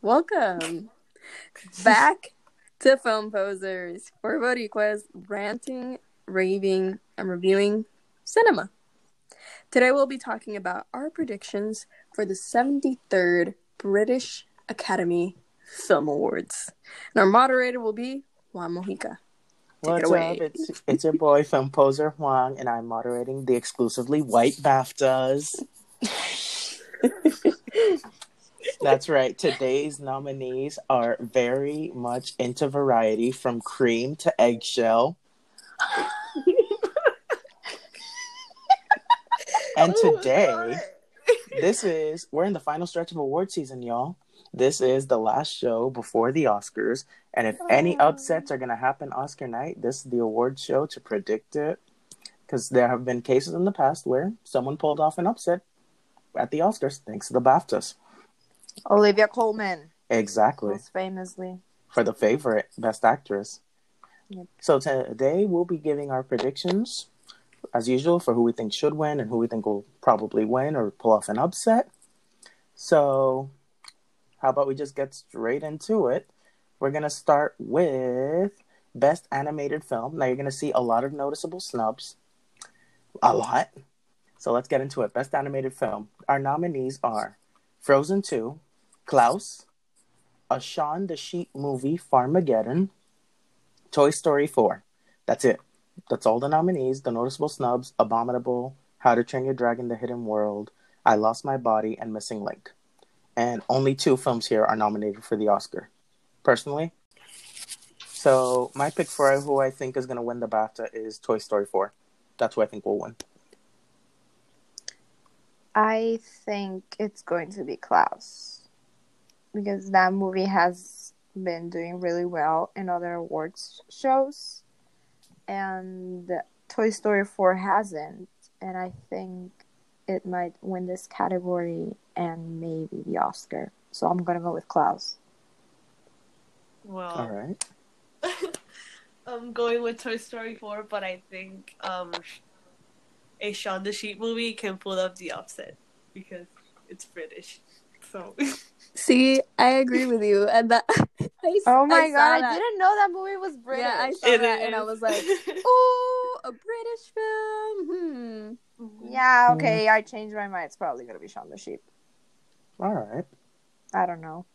Welcome back to Film Posers, for Boricuas ranting, raving, and reviewing cinema. Today we'll be talking about our predictions for the 73rd British Academy Film Awards. And our moderator will be Juan Mojica. What's up? It's your boy, Film Poser Juan, and I'm moderating the exclusively white BAFTAs. That's right. Today's nominees are very much into variety, from cream to eggshell. And today, we're in the final stretch of award season, y'all. This is the last show before the Oscars. And if any upsets are going to happen Oscar night, this is the award show to predict it. Because there have been cases in the past where someone pulled off an upset at the Oscars, thanks to the BAFTAs. Olivia Colman. Exactly. Most famously. For The Favorite, Best Actress. Yep. So today we'll be giving our predictions, as usual, for who we think should win and who we think will probably win or pull off an upset. So how about we just get straight into it? We're going to start with Best Animated Film. Now you're going to see a lot of noticeable snubs. A lot. So let's get into it. Best Animated Film. Our nominees are Frozen 2, Klaus, a Shaun the Sheep Movie, Farmageddon, Toy Story 4. That's it. That's all the nominees, the noticeable snubs, Abominable, How to Train Your Dragon, The Hidden World, I Lost My Body, and Missing Link. And only two films here are nominated for the Oscar, personally. So my pick for who I think is going to win the BAFTA is Toy Story 4. That's who I think will win. I think it's going to be Klaus, because that movie has been doing really well in other awards shows, and Toy Story 4 hasn't, and I think it might win this category and maybe the Oscar. So I'm going to go with Klaus. Well, all right. I'm going with Toy Story 4, but I think a Shaun the Sheep Movie can pull up the upset because it's British. So, see, I agree with you. And that, oh my god, I didn't know that movie was British. Yeah, I saw that and I was like, "Ooh, a British film." Yeah, okay, I changed my mind. It's probably gonna be Shaun the Sheep. All right. I don't know.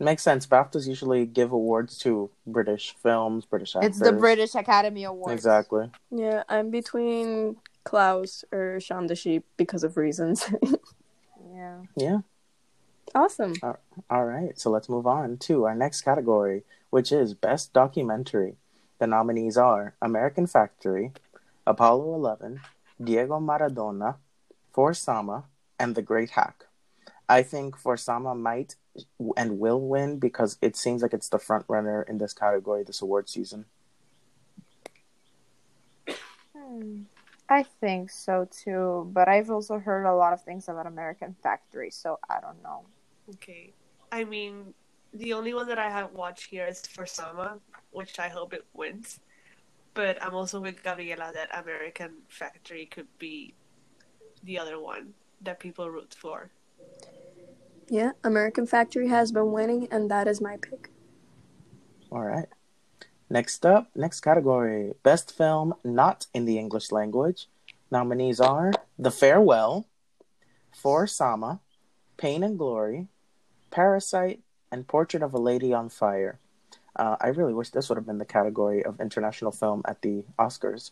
Makes sense. BAFTAs usually give awards to British films, British actors. It's the British Academy Awards. Exactly. Yeah, I'm between Klaus or Shaun the Sheep because of reasons. Yeah. Yeah. Awesome. All right. So let's move on to our next category, which is Best Documentary. The nominees are American Factory, Apollo 11, Diego Maradona, For Sama, and The Great Hack. I think For Sama might and will win because it seems like it's the front runner in this category this award season. I think so too, but I've also heard a lot of things about American Factory, so I don't know. Okay. I mean, the only one that I have watched here is For Sama, which I hope it wins. But I'm also with Gabriela that American Factory could be the other one that people root for. Yeah, American Factory has been winning, and that is my pick. All right. Next up, next category, Best Film Not in the English Language. Nominees are The Farewell, For Sama, Pain and Glory, Parasite, and Portrait of a Lady on Fire. I really wish this would have been the category of international film at the Oscars.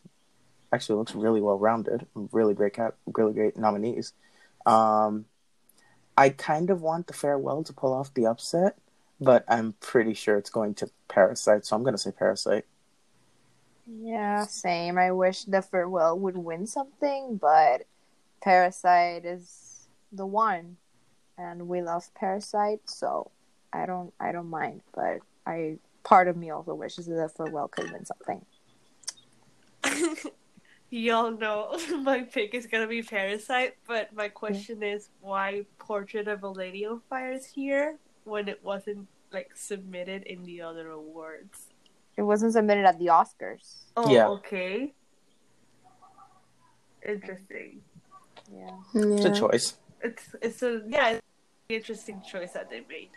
Actually, it looks really well-rounded. Really great nominees. I kind of want The Farewell to pull off the upset, but I'm pretty sure it's going to Parasite, so I'm going to say Parasite. Yeah, same. I wish The Farewell would win something, but Parasite is the one. And we love Parasite, so I don't mind. But part of me also wishes that The Farewell could win something. Y'all know my pick is going to be Parasite, but my question is why Portrait of a Lady on Fire is here when it wasn't submitted in the other awards. It wasn't submitted at the Oscars. Oh, yeah. Okay. Interesting. Yeah. It's a choice. It's an interesting choice that they made.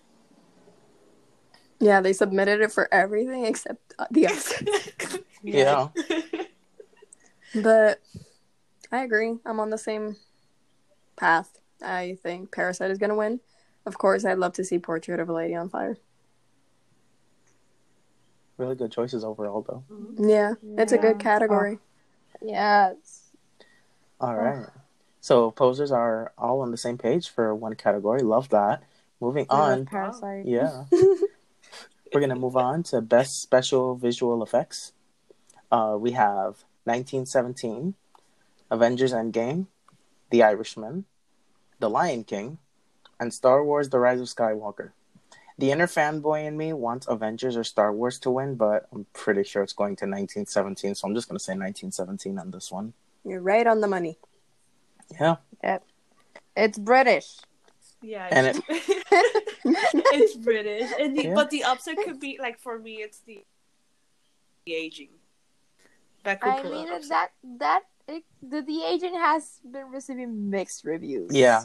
Yeah, they submitted it for everything except the Oscar. Yeah. But I agree. I'm on the same path. I think Parasite is going to win. Of course, I'd love to see Portrait of a Lady on Fire. Really good choices overall, though. Yeah, it's a good category. Yes. All right. So posers are all on the same page for one category. Love that. Moving on. Parasite. Yeah. We're going to move on to Best Special Visual Effects. We have 1917, Avengers Endgame, The Irishman, The Lion King, and Star Wars The Rise of Skywalker. The inner fanboy in me wants Avengers or Star Wars to win, but I'm pretty sure it's going to 1917, so I'm just going to say 1917 on this one. You're right on the money. Yeah. Yep. It's British. Yeah, and it's British, and but the upset could be, like, for me, it's the aging. That could the aging has been receiving mixed reviews. Yeah,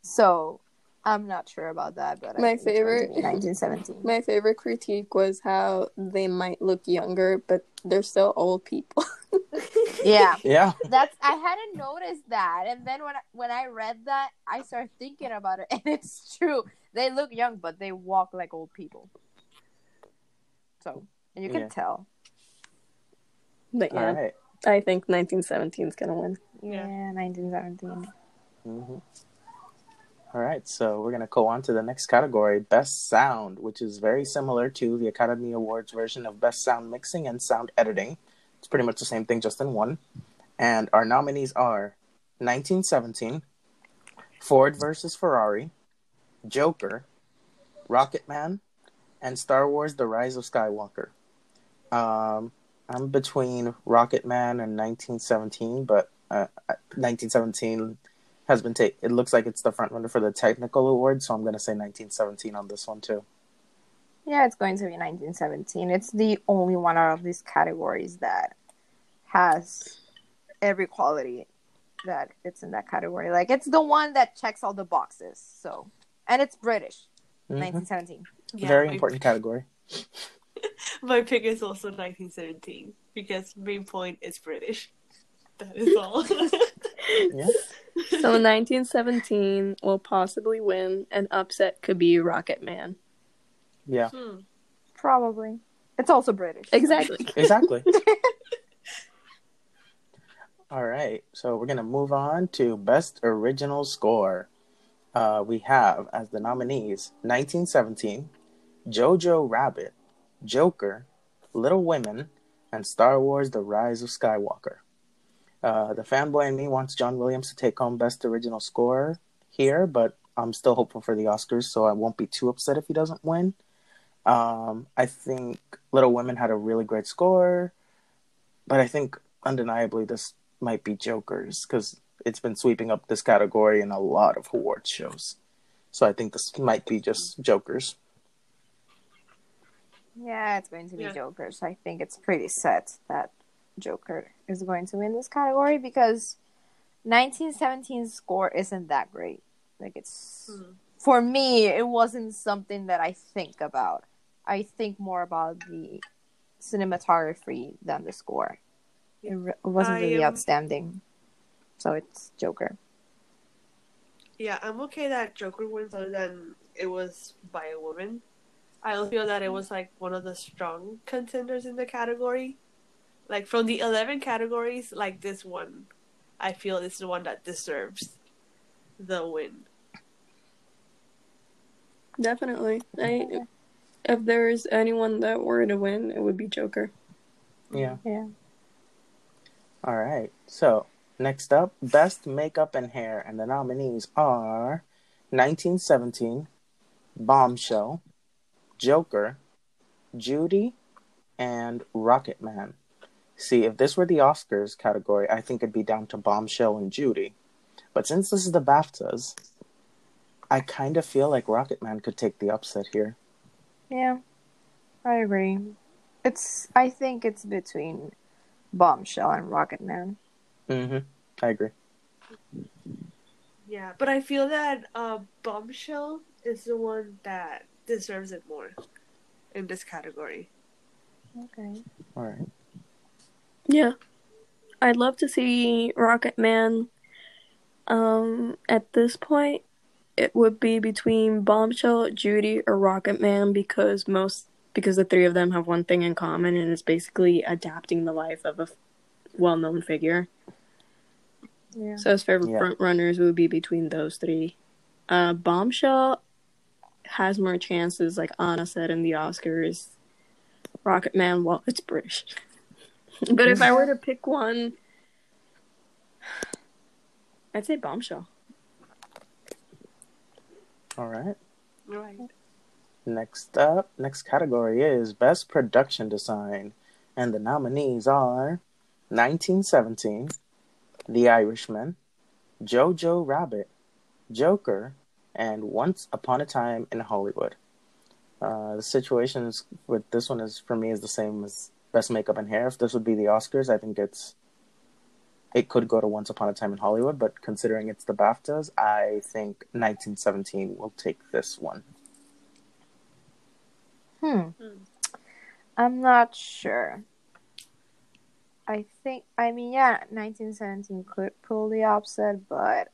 so I'm not sure about that. But my favorite 1917. My favorite critique was how they might look younger, but they're still old people. Yeah. I hadn't noticed that, and then when I read that, I started thinking about it, and it's true. They look young, but they walk like old people. So, and you can tell. But yeah, all right. I think 1917 is gonna win. Yeah, 1917. Mm-hmm. All right, so we're gonna go on to the next category, Best Sound, which is very similar to the Academy Awards version of Best Sound Mixing and Sound Editing. It's pretty much the same thing, just in one. And our nominees are 1917, Ford vs. Ferrari, Joker, Rocketman, and Star Wars The Rise of Skywalker. I'm between Rocketman and 1917, but 1917 has been it looks like it's the front runner for the technical award, so I'm going to say 1917 on this one, too. Yeah, it's going to be 1917. It's the only one out of these categories that has every quality that it's in that category. Like, it's the one that checks all the boxes. So, and it's British. Mm-hmm. 1917. Yeah, very important category. My pick is also 1917 because main point is British. That is all. Yeah. So 1917 will possibly win. An upset could be Rocketman. Yeah. Probably. It's also British. Exactly. All right. So we're going to move on to Best Original Score. We have, as the nominees, 1917, JoJo Rabbit, Joker, Little Women, and Star Wars The Rise of Skywalker. The fanboy in me wants John Williams to take home Best Original Score here, but I'm still hopeful for the Oscars, so I won't be too upset if he doesn't win. I think Little Women had a really great score, but I think undeniably this might be Joker's because it's been sweeping up this category in a lot of award shows. So I think this might be just Joker's. Yeah, it's going to be Joker's. I think it's pretty set that Joker is going to win this category because 1917's score isn't that great. Like, it's for me, it wasn't something that I think about. I think more about the cinematography than the score. It wasn't really outstanding. So it's Joker. Yeah, I'm okay that Joker wins other than it was by a woman. I don't feel that it was, like, one of the strong contenders in the category. Like, from the 11 categories, like, this one, I feel this is the one that deserves the win. Definitely. If there is anyone that were to win, it would be Joker. Yeah. All right. So, next up, Best Makeup and Hair. And the nominees are 1917, Bombshell, Joker, Judy, and Rocketman. See, if this were the Oscars category, I think it'd be down to Bombshell and Judy. But since this is the BAFTAs, I kind of feel like Rocketman could take the upset here. Yeah, I agree. I think it's between Bombshell and Rocketman. I agree. Yeah, but I feel that Bombshell is the one that deserves it more. in this category. Okay. All right. Yeah. I'd love to see Rocketman. At this point, it would be between Bombshell, Judy, or Rocketman because the three of them have one thing in common, and it's basically adapting the life of a well-known figure. Yeah. So his favorite front runners would be between those three. Bombshell has more chances, like Anna said, in the Oscars. Rocketman, well, it's British. But if I were to pick one, I'd say Bombshell. All right. Next up, next category is Best Production Design. And the nominees are 1917, The Irishman, JoJo Rabbit, Joker, and Once Upon a Time in Hollywood. The situation with this one is, for me, is the same as Best Makeup and Hair. If this would be the Oscars, I think it could go to Once Upon a Time in Hollywood, but considering it's the BAFTAs, I think 1917 will take this one. I'm not sure. I mean, 1917 could pull the upset, but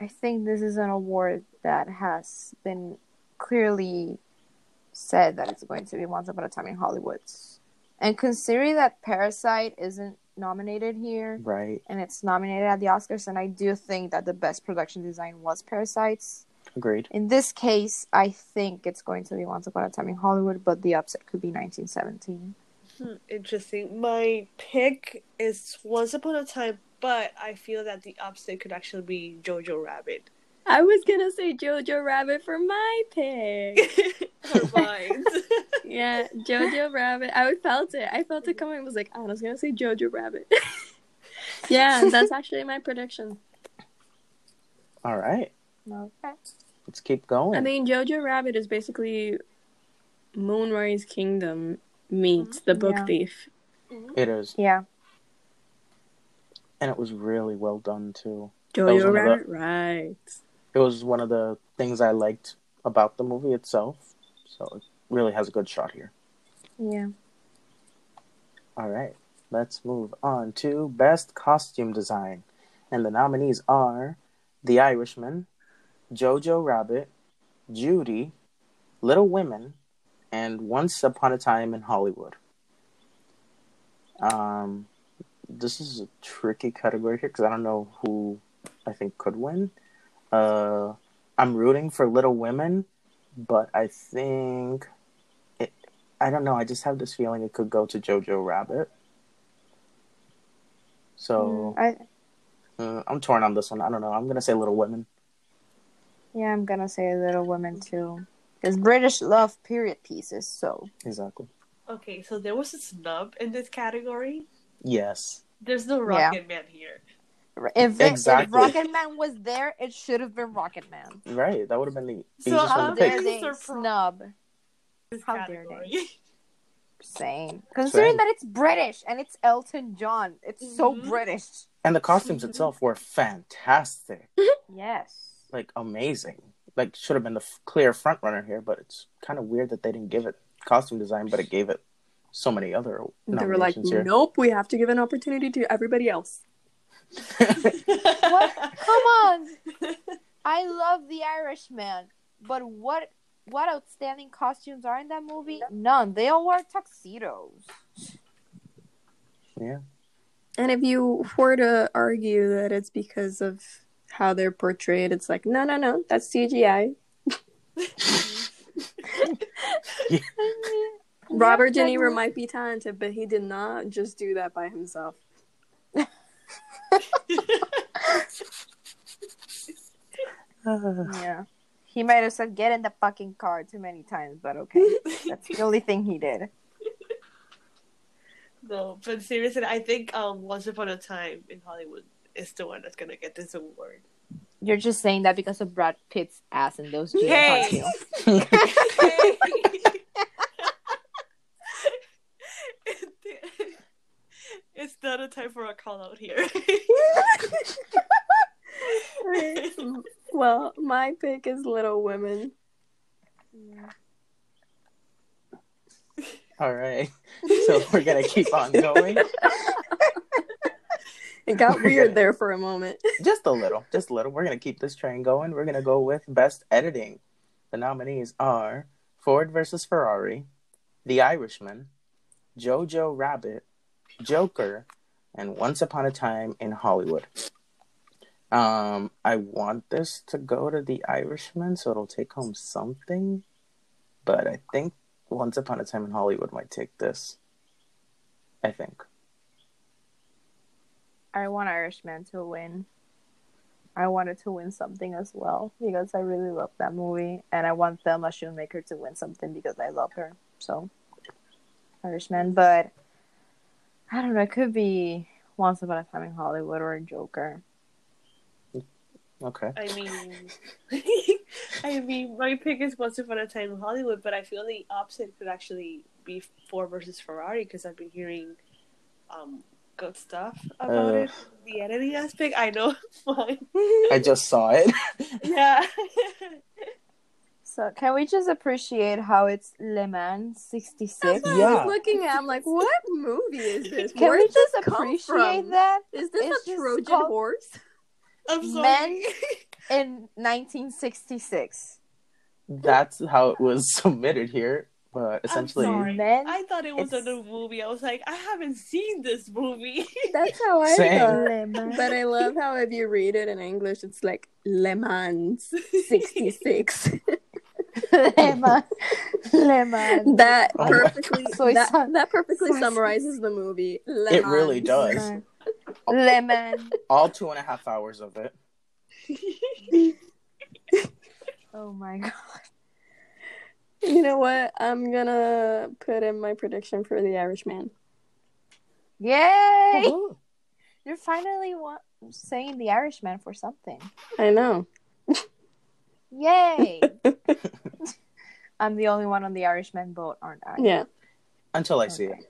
I think this is an award that has been clearly said that it's going to be Once Upon a Time in Hollywood. And considering that Parasite isn't nominated here, right, and it's nominated at the Oscars, and I do think that the best production design was Parasite's. Agreed. In this case, I think it's going to be Once Upon a Time in Hollywood, but the upset could be 1917. Interesting. My pick is Once Upon a Time, but I feel that the upset could actually be Jojo Rabbit. I was gonna say Jojo Rabbit for my pick. For mine. Yeah, Jojo Rabbit. I felt it. I felt it coming. I was like, I was gonna say Jojo Rabbit. Yeah, that's actually my prediction. All right. Okay. Let's keep going. I mean, Jojo Rabbit is basically Moonrise Kingdom meets The Book Thief. It is. Yeah. And it was really well done, too. Jojo Rabbit rides. It was one of the things I liked about the movie itself. So it really has a good shot here. Yeah. All right. Let's move on to Best Costume Design. And the nominees are The Irishman, Jojo Rabbit, Judy, Little Women, and Once Upon a Time in Hollywood. This is a tricky category here because I don't know who I think could win. I'm rooting for Little Women, but I think I don't know. I just have this feeling it could go to Jojo Rabbit. So I'm torn on this one. I don't know. I'm going to say Little Women. Yeah, I'm going to say Little Women too. Because British love period pieces, so. Exactly. Okay, so there was a snub in this category. Yes. There's no Rocketman here. If Rocketman was there, it should have been Rocketman. Right, that would have been the easiest one to pick. How dare they snub this category? Dare they? Same. Considering that it's British and it's Elton John, it's so British. And the costumes itself were fantastic. Yes. Like, amazing. Like, should have been the clear front runner here, but it's kind of weird that they didn't give it costume design, but it gave it so many other nominations. They were like, nope, we have to give an opportunity to everybody else. What? Come on! I love The Irishman, but what outstanding costumes are in that movie? None. They all wear tuxedos. Yeah. And if you were to argue that it's because of how they're portrayed, it's like, no, that's CGI. Yeah. Robert De Niro might be talented, but he did not just do that by himself. Yeah. He might have said, get in the fucking car too many times, but okay. That's the only thing he did. No, but seriously, I think Once Upon a Time in Hollywood is the one that's going to get this award. You're just saying that because of Brad Pitt's ass and those jeans on you. Hey! It's not a time for a call out here. Well, my pick is Little Women. Yeah. All right. So we're going to keep on going. It got weird there for a moment. Just a little. We're going to keep this train going. We're going to go with Best Editing. The nominees are Ford vs. Ferrari, The Irishman, JoJo Rabbit, Joker, and Once Upon a Time in Hollywood. I want this to go to The Irishman, so it'll take home something. But I think Once Upon a Time in Hollywood might take this. I think. I want Irishman to win. I wanted to win something as well because I really love that movie, and I want Thelma Shoemaker to win something because I love her. So, Irishman, but I don't know. It could be Once Upon a Time in Hollywood or Joker. Okay. I mean, my pick is Once Upon a Time in Hollywood, but I feel the opposite could actually be Ford versus Ferrari because I've been hearing good stuff about it. The editing aspect, I know. I just saw it. Yeah. So can we just appreciate how it's Le Mans 66? That's what I was looking at. I'm like, what movie is this? Can we just appreciate that? Is this a Trojan horse? I'm sorry. Men in 1966. That's how it was submitted here. But essentially, I thought it was a new movie. I was like, I haven't seen this movie. That's how I thought. But I love how if you read it in English, it's like Le Mans 66. Le Mans. That perfectly summarizes the movie. Le Mans. It really does. Le Mans. All 2.5 hours of it. Oh my god. You know what? I'm gonna put in my prediction for The Irishman. Yay! Ooh. You're finally saying The Irishman for something. I know. Yay! I'm the only one on The Irishman boat, aren't I? Yeah. Until I see it.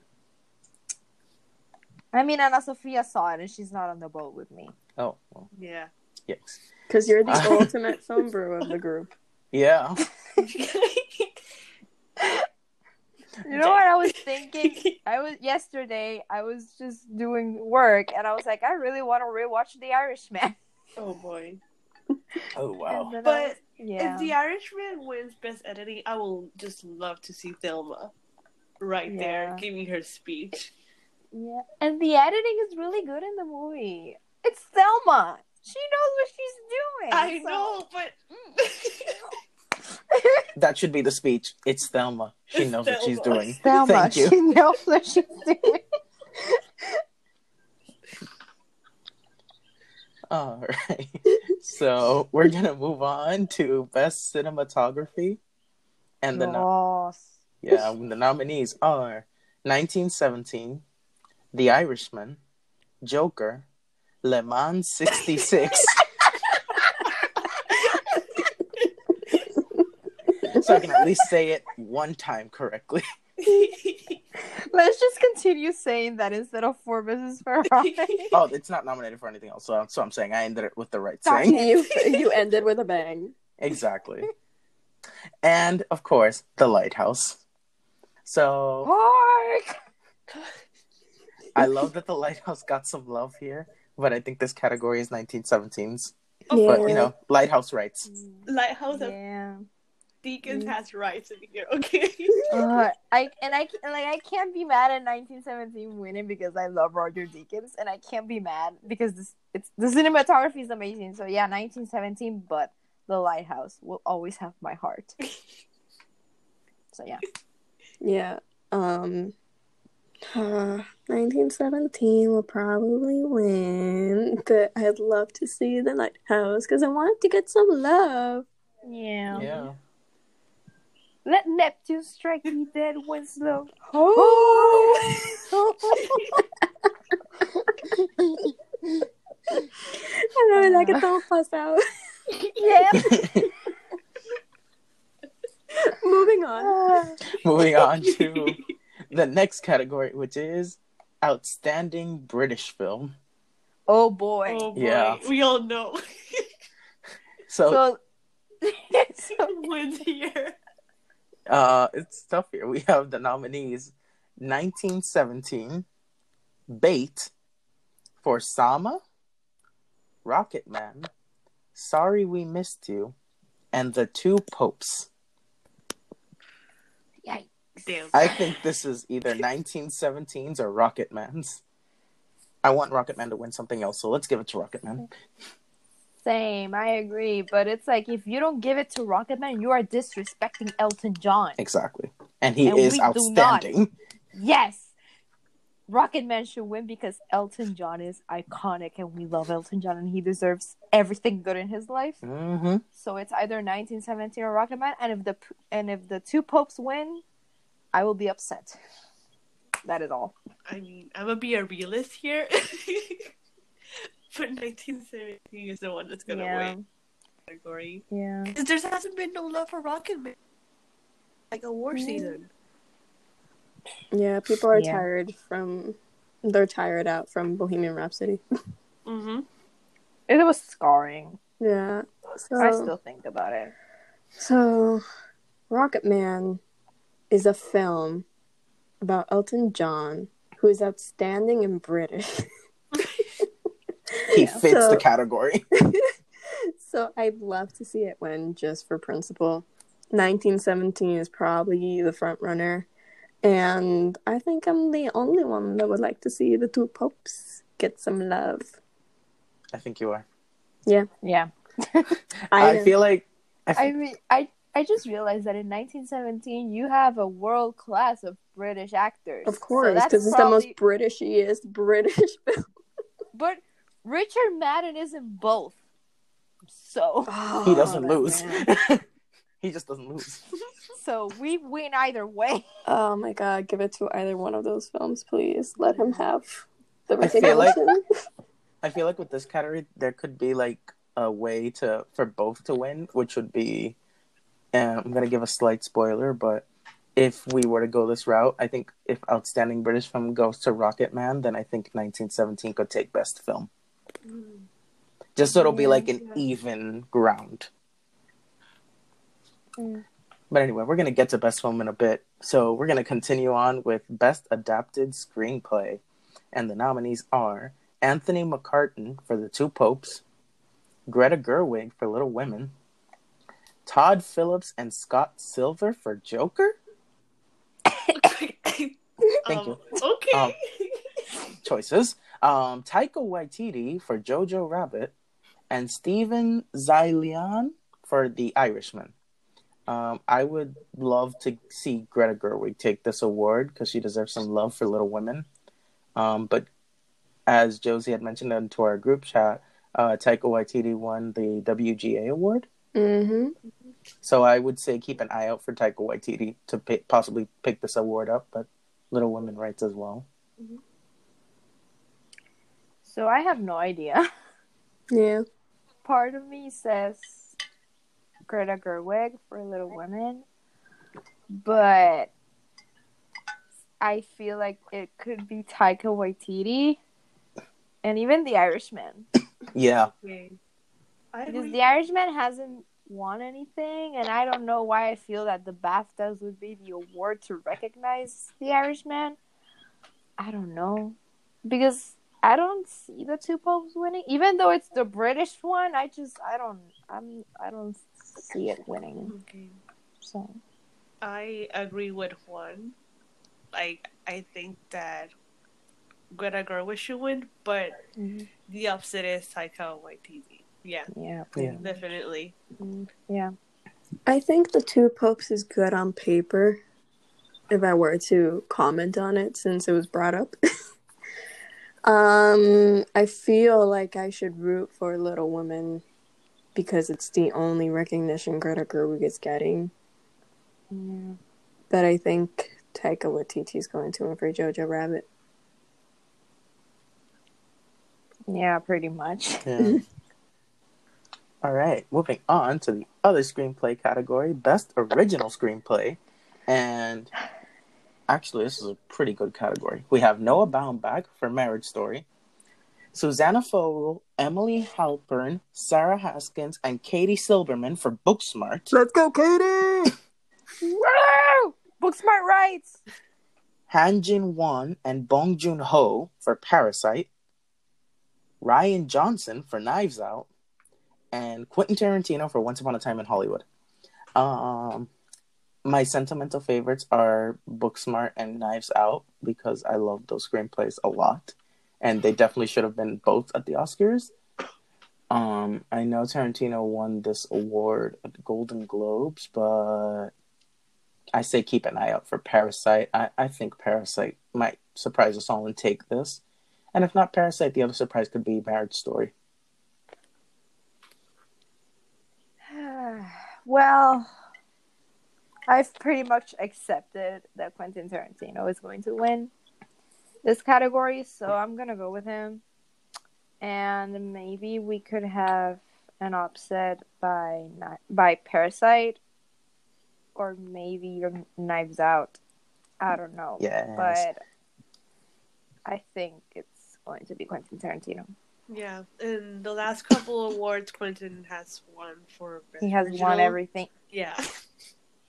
I mean, Ana Sofia saw it, and she's not on the boat with me. Oh, well. Yeah. Yes. Because you're the ultimate film brew of the group. Yeah. You know what I was thinking? Yesterday I was just doing work and I was like, I really want to rewatch The Irishman. Oh boy. Oh wow. If The Irishman wins Best Editing, I will just love to see Thelma there giving her speech. Yeah. And the editing is really good in the movie. It's Thelma. She knows what she's doing. I know, but that should be the speech. It's Thelma. She knows what she's doing. Thelma. Thank you. She knows what she's doing. All right. So we're gonna move on to Best Cinematography, and the nominees are 1917, The Irishman, Joker, Le Mans 66. So I can at least say it one time correctly. Let's just continue saying that instead of Ford vs. Ferrari. Oh, it's not nominated for anything else. So I'm saying I ended it with the right saying. You ended with a bang. Exactly. And, of course, The Lighthouse. So... Mark! I love that The Lighthouse got some love here. But I think this category is 1917's. Yeah. But, you know, Lighthouse rights. Lighthouse Deacons has rights in here, okay? I can't be mad at 1917 winning because I love Roger Deakins. And I can't be mad because the cinematography is amazing. So, yeah, 1917, but The Lighthouse will always have my heart. So, yeah. Yeah. 1917 will probably win, but I'd love to see The Lighthouse because I want to get some love. Yeah. Let Neptune strike me dead, Winslow. Oh! I love it. I can throw a fuss out. Yep. Moving on to the next category, which is Outstanding British Film. Oh boy. Yeah. We all know. So it's tough here. We have the nominees 1917, Bait, For Sama, Rocketman, Sorry We Missed You, and The Two Popes. Yikes. Damn. I think this is either 1917's or Rocketman's. I want Rocketman to win something else, so let's give it to Rocketman. Same, I agree. But it's like, if you don't give it to Rocketman, you are disrespecting Elton John. Exactly. And he is outstanding. Yes. Rocketman should win because Elton John is iconic and we love Elton John and he deserves everything good in his life. Mm-hmm. So it's either 1917 or Rocketman, and if the Two Popes win, I will be upset. That is all. I mean, I'm going to be a realist here. But 1917 is the one that's going to win. Category. Yeah. Because there hasn't been no love for Rocketman. Like a war season. Yeah, people are tired out from Bohemian Rhapsody. Mm-hmm. It was scarring. Yeah. So, I still think about it. So, Rocketman is a film about Elton John, who is outstanding and British. He fits the category. So I'd love to see it win just for principle. 1917 is probably the front runner. And I think I'm the only one that would like to see The Two Popes get some love. I think you are. Yeah. Yeah. I just realized that in 1917, you have a world class of British actors. Of course, because so it's the most Britishiest British film. But Richard Madden is in both, so he doesn't lose. He just doesn't lose. So we win either way. Oh my god, give it to either one of those films, please. Let him have the recognition. I feel like with this category, there could be like a way for both to win, which would be. And I'm going to give a slight spoiler, but if we were to go this route, I think if Outstanding British Film goes to Rocketman, then I think 1917 could take Best Film. Mm. Just so it'll be like an even ground. Mm. But anyway, we're going to get to Best Film in a bit. So we're going to continue on with Best Adapted Screenplay. And the nominees are Anthony McCartan for The Two Popes, Greta Gerwig for Little Women, Todd Phillips and Scott Silver for Joker? Thank you. Okay. Choices. Taika Waititi for JoJo Rabbit and Steven Zaillian for The Irishman. I would love to see Greta Gerwig take this award because she deserves some love for Little Women. But as Josie had mentioned into our group chat, Taika Waititi won the WGA award. Mm-hmm. So I would say keep an eye out for Taika Waititi to possibly pick this award up, but Little Women rights as well. Mm-hmm. So I have no idea. Yeah. Part of me says Greta Gerwig for Little Women, but I feel like it could be Taika Waititi and even The Irishman. Yeah. Okay. Because The Irishman hasn't won anything, and I don't know why I feel that the BAFTAs would be the award to recognize The Irishman. I don't know. Because I don't see The Two Popes winning. Even though it's the British one, I don't see it winning. Okay. So I agree with Juan. Like, I think that Greta Gerwig should win, but the opposite is Taika Waititi. Yeah, definitely. Yeah. I think The Two Popes is good on paper, if I were to comment on it, since it was brought up. I feel like I should root for Little Women because it's the only recognition Greta Gerwig is getting. Yeah. But I think Taika Waititi is going to win for Jojo Rabbit. Yeah, pretty much. Yeah. All right, moving on to the other screenplay category, Best Original Screenplay. And actually, this is a pretty good category. We have Noah Baumbach for Marriage Story, Susanna Fogel, Emily Halpern, Sarah Haskins, and Katie Silberman for Booksmart. Let's go, Katie! Woo! Booksmart rights! Han Jin-won and Bong Joon-ho for Parasite, Ryan Johnson for Knives Out, and Quentin Tarantino for Once Upon a Time in Hollywood. My sentimental favorites are Booksmart and Knives Out because I love those screenplays a lot, and they definitely should have been both at the Oscars. I know Tarantino won this award at the Golden Globes, but I say keep an eye out for Parasite. I think Parasite might surprise us all and take this. And if not Parasite, the other surprise could be Marriage Story. Well, I've pretty much accepted that Quentin Tarantino is going to win this category, so I'm going to go with him. And maybe we could have an upset by Parasite, or maybe Knives Out. I don't know. Yes. But I think it's going to be Quentin Tarantino. Yeah, and the last couple awards Quentin has won for best original. He has won everything. Yeah.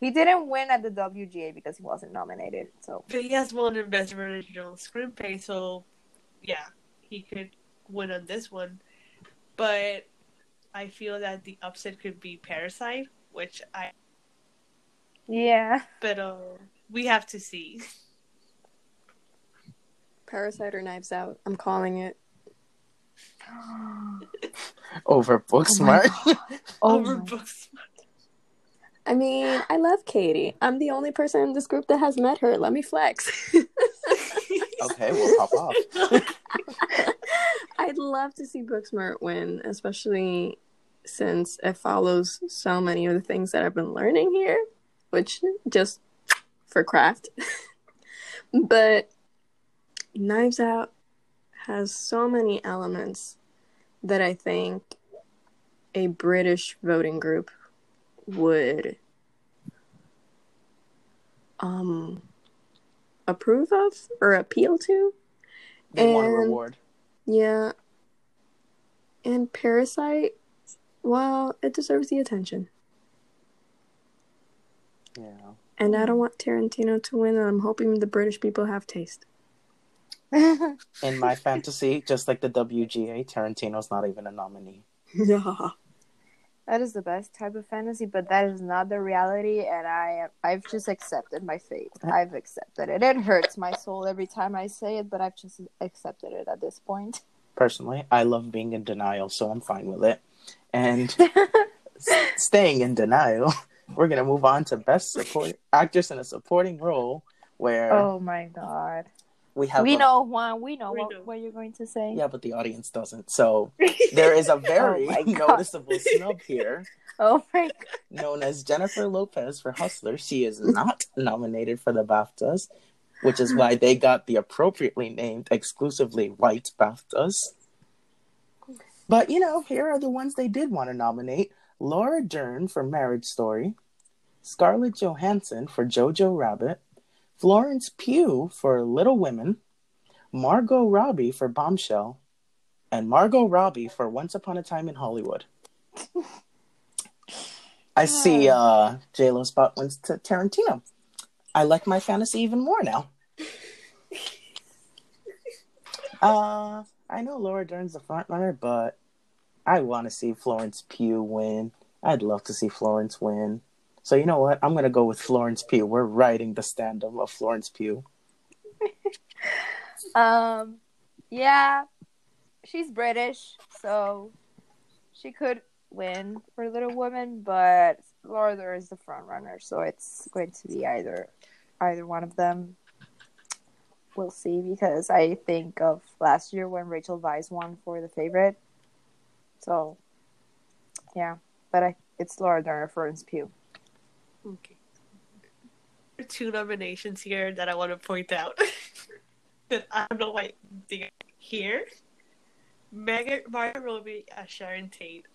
He didn't win at the WGA because he wasn't nominated. So, but he has won in best original screenplay, so yeah, he could win on this one. But I feel that the upset could be Parasite, which I... Yeah. But we have to see. Parasite or Knives Out. I'm calling it. Over Booksmart. Over Booksmart. I mean, I love Katie. I'm the only person in this group that has met her. Let me flex. Okay, we'll pop off. I'd love to see Booksmart win, especially since it follows so many of the things that I've been learning here, which just for craft. But Knives Out has so many elements that I think a British voting group would approve of or appeal to. They want a reward. Yeah. And Parasite, well, it deserves the attention. Yeah. And I don't want Tarantino to win, and I'm hoping the British people have taste. In my fantasy, just like the WGA, Tarantino's not even a nominee. Yeah. That is the best type of fantasy, but that is not the reality, and I've just accepted my fate. I've accepted it. It hurts my soul every time I say it, but I've just accepted it at this point. Personally, I love being in denial, so I'm fine with it. And staying in denial, we're going to move on to Best Support Actress in a Supporting Role, where... Oh, my God. We know, Juan. We know what you're going to say. Yeah, but the audience doesn't. So there is a very noticeable snub here. Oh my God. Known as Jennifer Lopez for Hustler. She is not nominated for the BAFTAs, which is why they got the appropriately named exclusively white BAFTAs. But, you know, here are the ones they did want to nominate. Laura Dern for Marriage Story. Scarlett Johansson for JoJo Rabbit. Florence Pugh for Little Women, Margot Robbie for Bombshell, and Margot Robbie for Once Upon a Time in Hollywood. I see J-Lo spot went to Tarantino. I like my fantasy even more now. I know Laura Dern's the frontrunner, but I want to see Florence Pugh win. I'd love to see Florence win. So you know what? I'm going to go with Florence Pugh. We're riding the stand-up of Florence Pugh. Yeah, she's British, so she could win for Little Women, but Laura Dern is the front runner, so it's going to be either one of them. We'll see, because I think of last year when Rachel Weisz won for The Favorite. So, yeah, but it's Laura Dern and Florence Pugh. Okay. There are two nominations here that I want to point out that I don't know why they're here. Margot Robbie as Sharon Tate.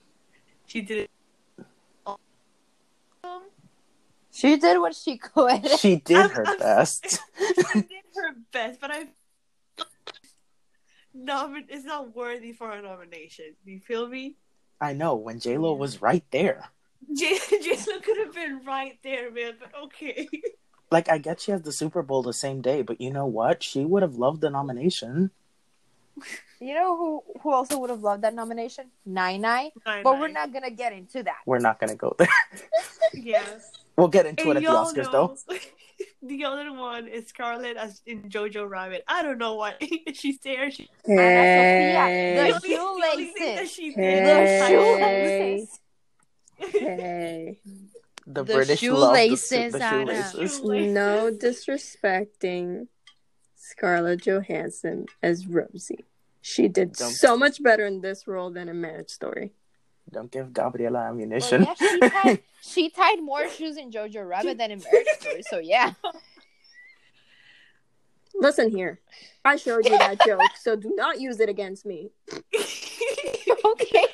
She did She did what she could. She did her best. She did her best, but it's not worthy for a nomination. Do you feel me? I know, when J-Lo was right there. Jason could have been right there, man, but okay. Like, I get she has the Super Bowl the same day, but you know what? She would have loved the nomination. You know who also would have loved that nomination? Nai-Nai. But we're not going to get into that. We're not going to go there. Yes. We'll get into it at the Oscars, though. The other one is Scarlett as in JoJo Rabbit. I don't know why she's there. Anna Sophia. The shoelaces. The British shoelaces. The shoelaces. No disrespecting Scarlett Johansson as Rosie. She did so much better in this role than in Marriage Story. Don't give Gabriela ammunition. Well, yeah, she tied more shoes in Jojo Rabbit than in Marriage Story, so yeah. Listen here. I showed you that joke, so do not use it against me. Okay.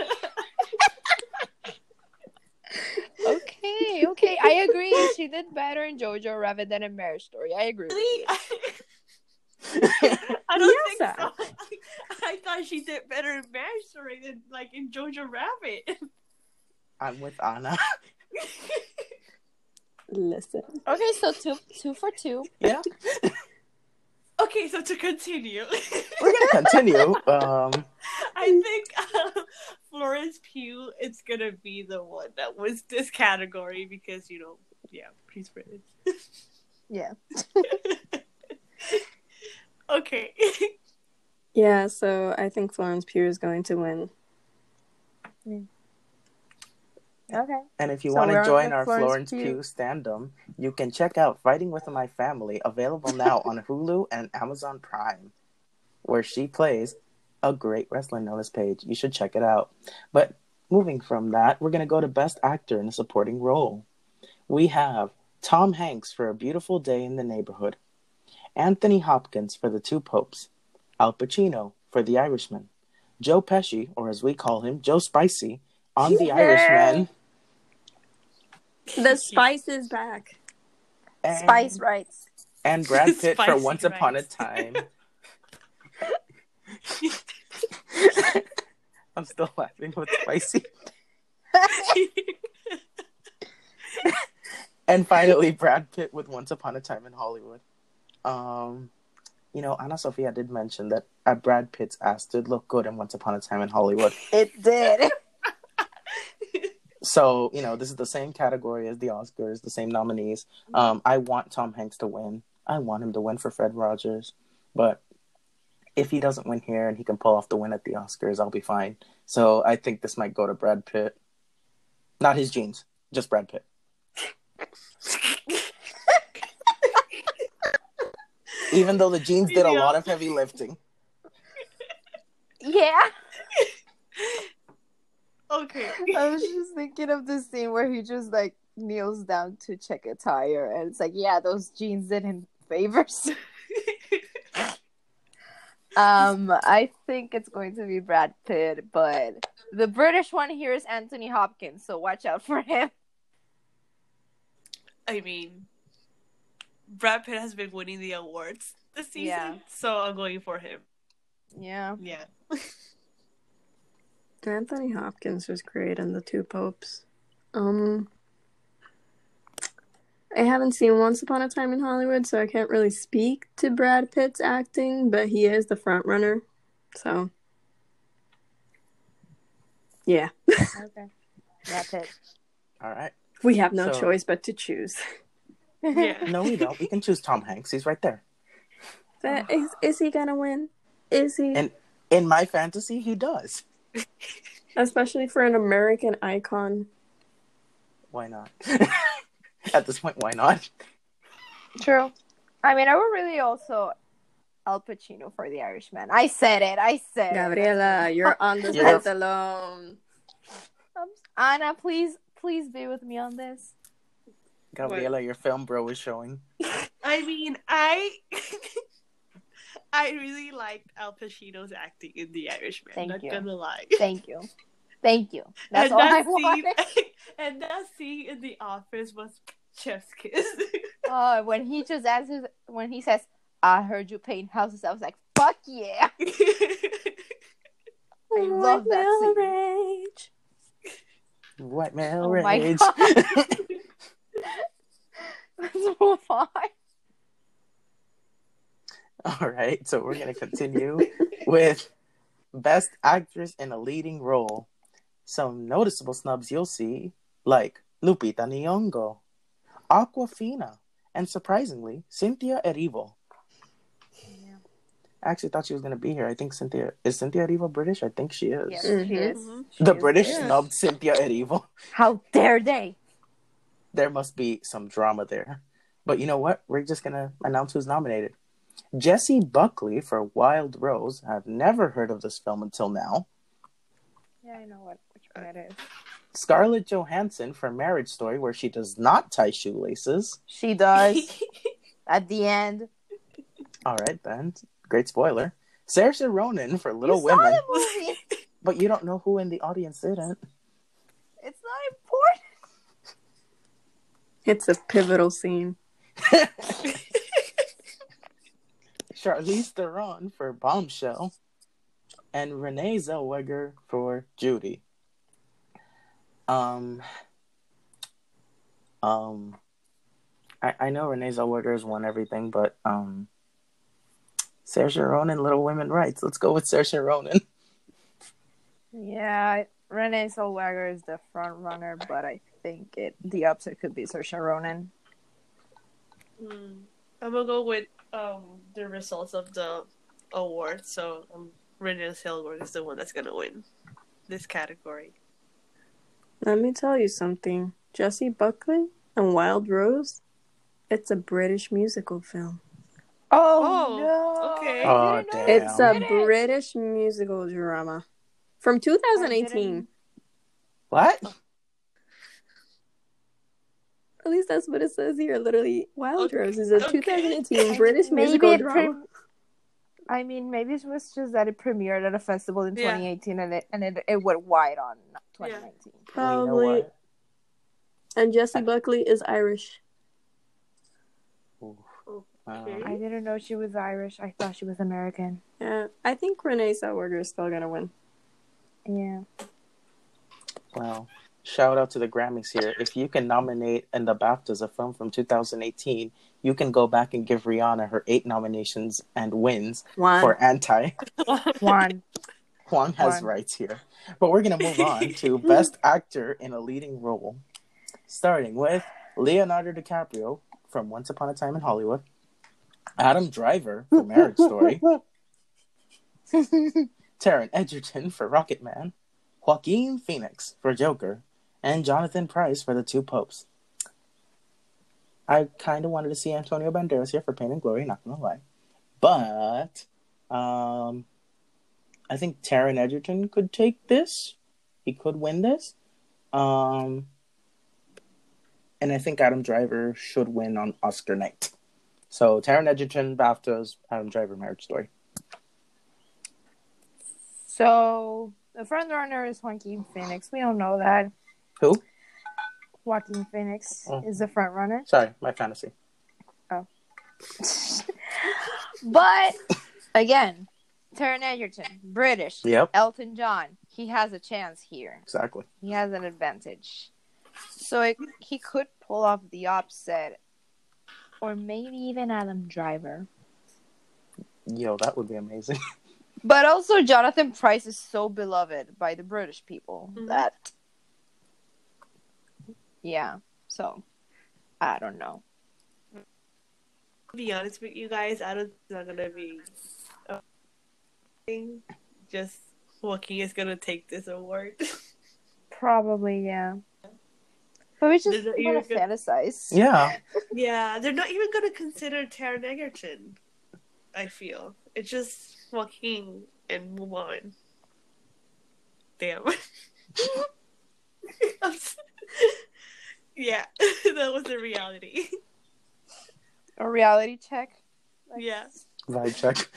Okay. I agree. She did better in Jojo Rabbit than in Marriage Story. I agree with you. I don't think so. I thought she did better in Marriage Story than like in Jojo Rabbit. I'm with Anna. Listen. Okay, so two for two. Yeah. Okay, so to continue, we're gonna continue. I think Florence Pugh is gonna be the one that wins this category because she's British. Yeah. Okay. Yeah, so I think Florence Pugh is going to win. Mm. Okay. And if you want to join our Florence Pugh standom, you can check out Fighting With My Family, available now on Hulu and Amazon Prime, where she plays a great wrestler known as Paige. You should check it out. But moving from that, we're going to go to Best Actor in a Supporting Role. We have Tom Hanks for A Beautiful Day in the Neighborhood, Anthony Hopkins for The Two Popes, Al Pacino for The Irishman, Joe Pesci, or as we call him, Joe Spicy, on The Irishman. The Spice is back. And, Spice rights. And Brad Pitt for Once Upon a Time. I'm still laughing with Spicy. And finally, Brad Pitt with Once Upon a Time in Hollywood. Anna Sophia did mention that Brad Pitt's ass did look good in Once Upon a Time in Hollywood. It did. So, this is the same category as the Oscars, the same nominees. I want Tom Hanks to win. I want him to win for Fred Rogers. But if he doesn't win here and he can pull off the win at the Oscars, I'll be fine. So I think this might go to Brad Pitt. Not his jeans, just Brad Pitt. Even though the jeans did a lot of heavy lifting. Yeah. Okay. I was just thinking of this scene where he just like kneels down to check a tire and it's like, yeah, those jeans did him favors. I think it's going to be Brad Pitt, but the British one here is Anthony Hopkins, so watch out for him. I mean, Brad Pitt has been winning the awards this season, so I'm going for him. Yeah. Yeah. Anthony Hopkins was great in The Two Popes. I haven't seen Once Upon a Time in Hollywood, so I can't really speak to Brad Pitt's acting, but he is the front runner, so yeah. Okay. Brad Pitt. All right. We have no choice but to choose. Yeah. No, we don't. We can choose Tom Hanks. He's right there. Is he gonna win? Is he? And in my fantasy, he does. Especially for an American icon. Why not? At this point, why not? True. I mean, I would really also Al Pacino for The Irishman. I said it. Gabriela, you're on this list alone. Anna, please be with me on this. Gabriela, your film bro is showing. I mean, I really liked Al Pacino's acting in The Irishman. Not gonna lie. Thank you. That's all I wanted. And that scene in the office was chef's kiss. Oh, when he just answers, when he says, "I heard you paint houses," I was like, "Fuck yeah!" I love that scene. White male rage. Let's move on. All right, so we're going to continue with Best Actress in a Leading Role. Some noticeable snubs you'll see, like Lupita Nyong'o, Awkwafina, and surprisingly, Cynthia Erivo. Yeah. I actually thought she was going to be here. I think Cynthia Erivo British? I think she is. Yes, mm-hmm. She is. Mm-hmm. The British snubbed Cynthia Erivo. How dare they? There must be some drama there. But you know what? We're just going to announce who's nominated. Jessie Buckley for Wild Rose. I've never heard of this film until now. Yeah, I know which one it is. Scarlett Johansson for Marriage Story, where she does not tie shoelaces. She does. At the end. All right, then. Great spoiler. Saoirse Ronan for Little Women. Saw the movie. But you don't know who in the audience didn't. It's not important. It's a pivotal scene. Charlize Theron for Bombshell, and Renee Zellweger for Judy. I know Renee Zellweger's won everything, but Saoirse Ronan, Little Women rights. Let's go with Saoirse Ronan. Yeah, Renee Zellweger is the front runner, but I think the upset could be Saoirse Ronan. I'm gonna go with the results of the award, so Renee Zellweger is the one that's gonna win this category. Let me tell you something. Jessie Buckley and Wild Rose, it's a British musical film. Oh, no! Okay. Oh, damn. It's a British musical drama from 2018. What? At least that's what it says here. Literally, Wild Rose is a 2018 British musical drama. I mean, maybe it was just that it premiered at a festival in 2018, and it went wide on 2019. Yeah. Probably. You know, and Jessie Buckley is Irish. Okay. I didn't know she was Irish. I thought she was American. Yeah, I think Renee Zellweger is still gonna win. Yeah. Wow. Shout out to the Grammys here. If you can nominate in the BAFTAs a film from 2018, you can go back and give Rihanna her 8 nominations and wins for Anti. Juan has rights here. But we're going to move on to Best Actor in a Leading Role, starting with Leonardo DiCaprio from Once Upon a Time in Hollywood, Adam Driver for Marriage Story, Taron Egerton for Rocketman, Joaquin Phoenix for Joker, and Jonathan Pryce for The Two Popes. I kind of wanted to see Antonio Banderas here for Pain and Glory, not going to lie. But I think Taron Egerton could take this. He could win this. And I think Adam Driver should win on Oscar night. So Taron Egerton, BAFTAs, Adam Driver, Marriage Story. So the front runner is Joaquin Phoenix. We all know that. Who? Joaquin Phoenix is the front runner. Sorry, my fantasy. Oh. But, again, Taron Egerton, British. Yep. Elton John. He has a chance here. Exactly. He has an advantage. So he could pull off the upset. Or maybe even Adam Driver. Yo, that would be amazing. But also, Jonathan Pryce is so beloved by the British people that, yeah. So, I don't know. To be honest with you guys, I don't. It's not gonna be a thing. Just Joaquin is gonna take this award. Probably, yeah. But we just want to fantasize. Yeah. Yeah, they're not even gonna consider Taron Egerton. I feel it's just Joaquin and move on. Damn. Yeah, that was a reality. A reality check? Yeah. Vibe check.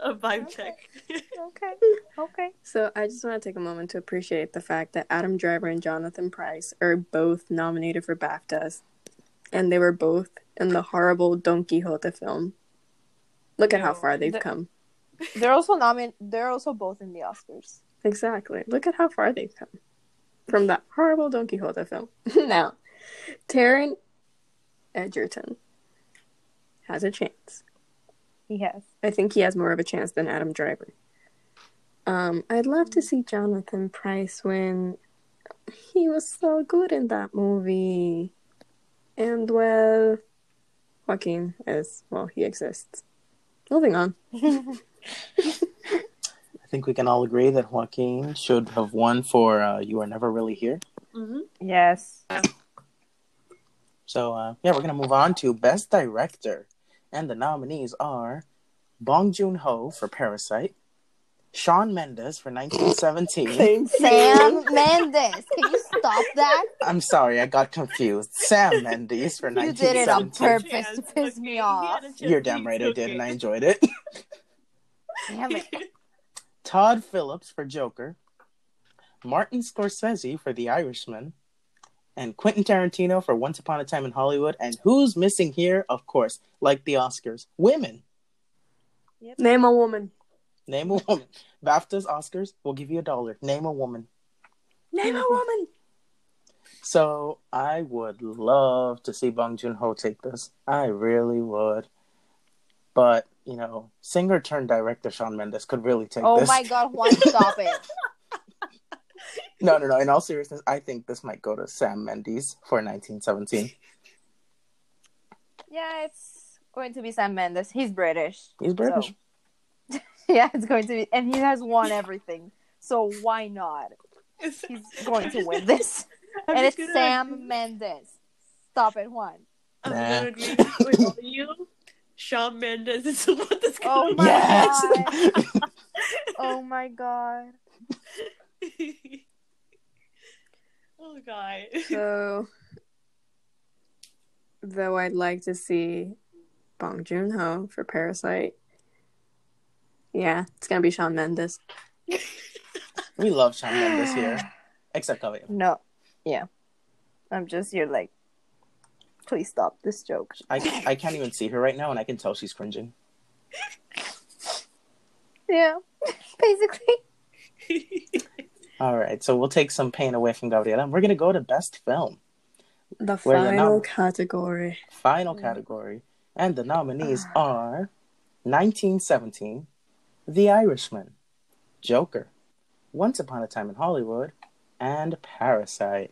A vibe check. Okay. So I just want to take a moment to appreciate the fact that Adam Driver and Jonathan Pryce are both nominated for BAFTAs, and they were both in the horrible Don Quixote film. Look at how far they've come. They're also both in the Oscars. Exactly. Look at how far they've come from that horrible Don Quixote film. Now, Taron Egerton has a chance. He has. I think he has more of a chance than Adam Driver. I'd love to see Jonathan Pryce win. He was so good in that movie. And, well, Joaquin is, well, he exists. Moving on. I think we can all agree that Joaquin should have won for You Are Never Really Here. Mm-hmm. Yes. So, we're going to move on to Best Director. And the nominees are Bong Joon-ho for Parasite, Shawn Mendes for 1917. Sam Mendes. Can you stop that? I'm sorry, I got confused. Sam Mendes for 1917. You did it on purpose to piss me off. You're damn right I did, and I enjoyed it. Damn it. Todd Phillips for Joker, Martin Scorsese for The Irishman, and Quentin Tarantino for Once Upon a Time in Hollywood. And who's missing here? Of course, like the Oscars, women. Yep. Name a woman. Name a woman. BAFTA's, Oscars, we'll give you $1. Name a woman. Name a woman. So I would love to see Bong Joon-ho take this. I really would. But, you know, singer-turned-director Shawn Mendes could really take this. Oh my God, Juan, stop it. No. In all seriousness, I think this might go to Sam Mendes for 1917. Yeah, it's going to be Sam Mendes. He's British. So. Yeah, it's going to be. And he has won everything. So why not? He's going to win this. And it's Sam Mendes. Stop it, Juan. I'm going to agree with all you. Shawn Mendes is the one that's going to win. Oh my God. Oh my God. Oh, God. So, though I'd like to see Bong Joon-ho for Parasite, yeah, it's going to be Shawn Mendes. We love Shawn Mendes here. Except Kavya. No. Yeah. I'm just here like, please stop this joke. I can't even see her right now, and I can tell she's cringing. Yeah. Basically. All right, so we'll take some pain away from Gabriela, and we're going to go to Best Film. The final category. Final category. And the nominees are 1917, The Irishman, Joker, Once Upon a Time in Hollywood, and Parasite.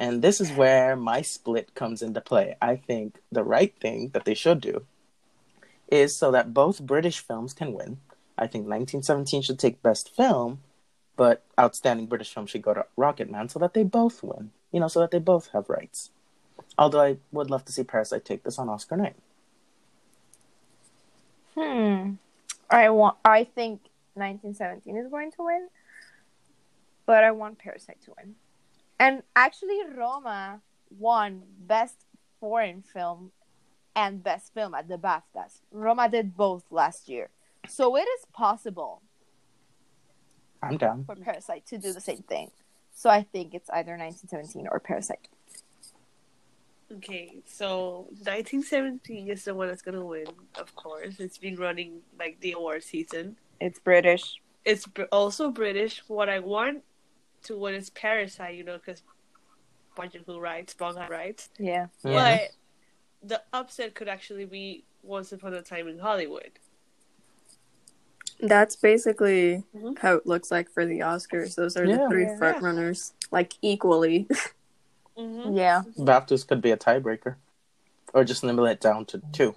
And this is where my split comes into play. I think the right thing that they should do is so that both British films can win. I think 1917 should take Best Film, but Outstanding British Film should go to Rocketman so that they both win. You know, so that they both have rights. Although I would love to see Parasite take this on Oscar night. I think 1917 is going to win, but I want Parasite to win. And actually, Roma won Best Foreign Film and Best Film at the BAFTAs. Roma did both last year. So it is possible. I'm down. For Parasite to do the same thing. So I think it's either 1917 or Parasite. Okay, so 1917 is the one that's going to win, of course. It's been running, like, the award season. It's British. It's also British. What I want to win is Parasite, you know, because Bong Joon-ho writes, Yeah. But the upset could actually be Once Upon a Time in Hollywood. That's basically how it looks like for the Oscars. Those are the three front runners, like, equally. Yeah. BAFTAs could be a tiebreaker. Or just nimble it down to two.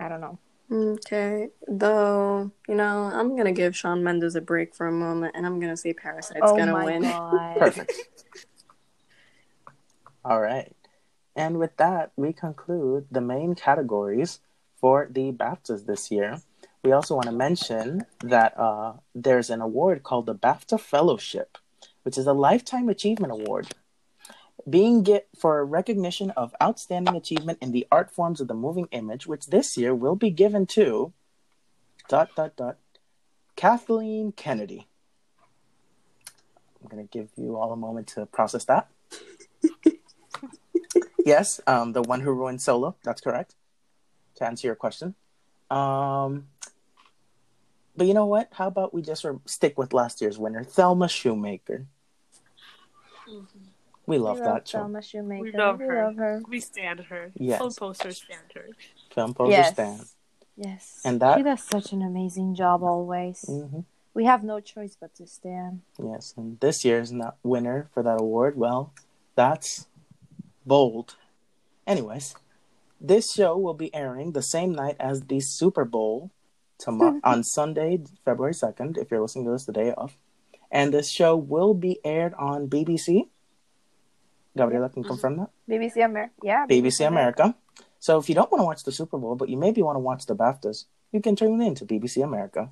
I don't know. Okay. Though, you know, I'm going to give Shawn Mendes a break for a moment, and I'm going to say Parasite's going to win. God. Perfect. All right. And with that, we conclude the main categories for the BAFTAs this year. We also want to mention that there's an award called the BAFTA Fellowship, which is a Lifetime Achievement Award, being given for recognition of outstanding achievement in the art forms of the moving image, which this year will be given to Kathleen Kennedy. I'm going to give you all a moment to process that. Yes, the one who ruined Solo. That's correct. To answer your question. But you know what? How about we just stick with last year's winner, Thelma Shoemaker. We love that. Thelma Shoemaker. We love her. We stand her. Yes. Film posters stand her. Film posters stand. Yes. And that she does such an amazing job always. Mm-hmm. We have no choice but to stand. Yes, and this year's winner for that award, well, that's bold. Anyways, this show will be airing the same night as the Super Bowl on Sunday, February 2nd, if you're listening to this the day of. And this show will be aired on BBC. Gabriela can confirm that. BBC America. Yeah. BBC America. So if you don't want to watch the Super Bowl, but you maybe want to watch the BAFTAs, you can tune in to BBC America.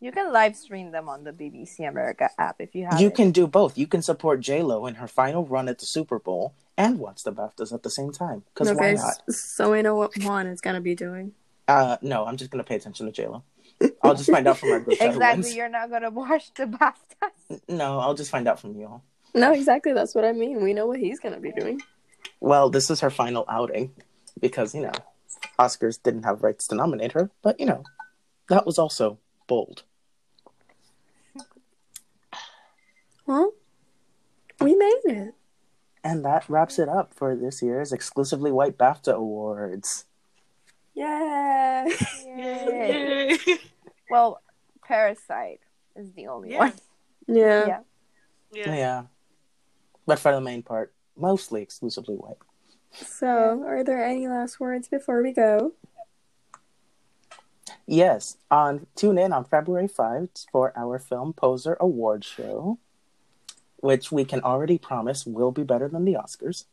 You can live stream them on the BBC America app if you have it. You can do both. You can support J-Lo in her final run at the Super Bowl and watch the BAFTAs at the same time. Because why not? So I know what Juan is going to be doing. No, I'm just going to pay attention to J-Lo. I'll just find out from our group. Exactly. You're not going to watch the BAFTAs. No, I'll just find out from you all. No, exactly. That's what I mean. We know what he's going to be doing. Well, this is her final outing because, you know, Oscars didn't have rights to nominate her. But, you know, that was also bold. Well, we made it. And that wraps it up for this year's exclusively white BAFTA Awards. Yay! Yay. Yay. Well, Parasite is the only one. Yeah. But for the main part, mostly exclusively white. So, are there any last words before we go? Yes. Tune in on February 5th for our Film Poser Award Show, which we can already promise will be better than the Oscars.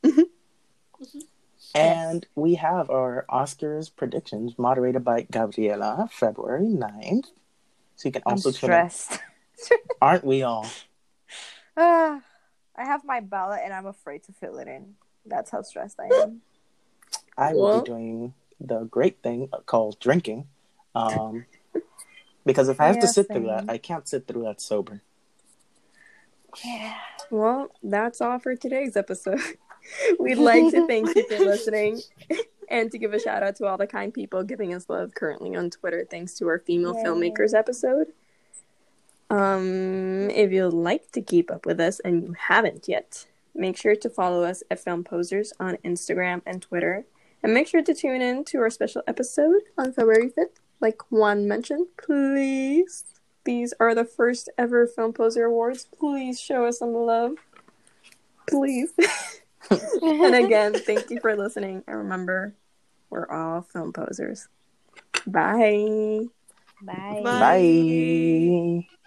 And we have our Oscars predictions moderated by Gabriela, February 9th. So you can also tune in. Aren't we all? I have my ballot and I'm afraid to fill it in. That's how stressed I am. I will be doing the great thing called drinking. Because if I have to sit through that, I can't sit through that sober. Yeah. Well, that's all for today's episode. We'd like to thank you for listening and to give a shout out to all the kind people giving us love currently on Twitter thanks to our Female Filmmakers episode. If you'd like to keep up with us and you haven't yet, make sure to follow us at Film Posers on Instagram and Twitter. And make sure to tune in to our special episode on February 5th, like Juan mentioned. Please. These are the first ever Film Poser Awards. Please show us some love. Please. And again, thank you for listening. And remember, we're all film posers. Bye. Bye. Bye. Bye.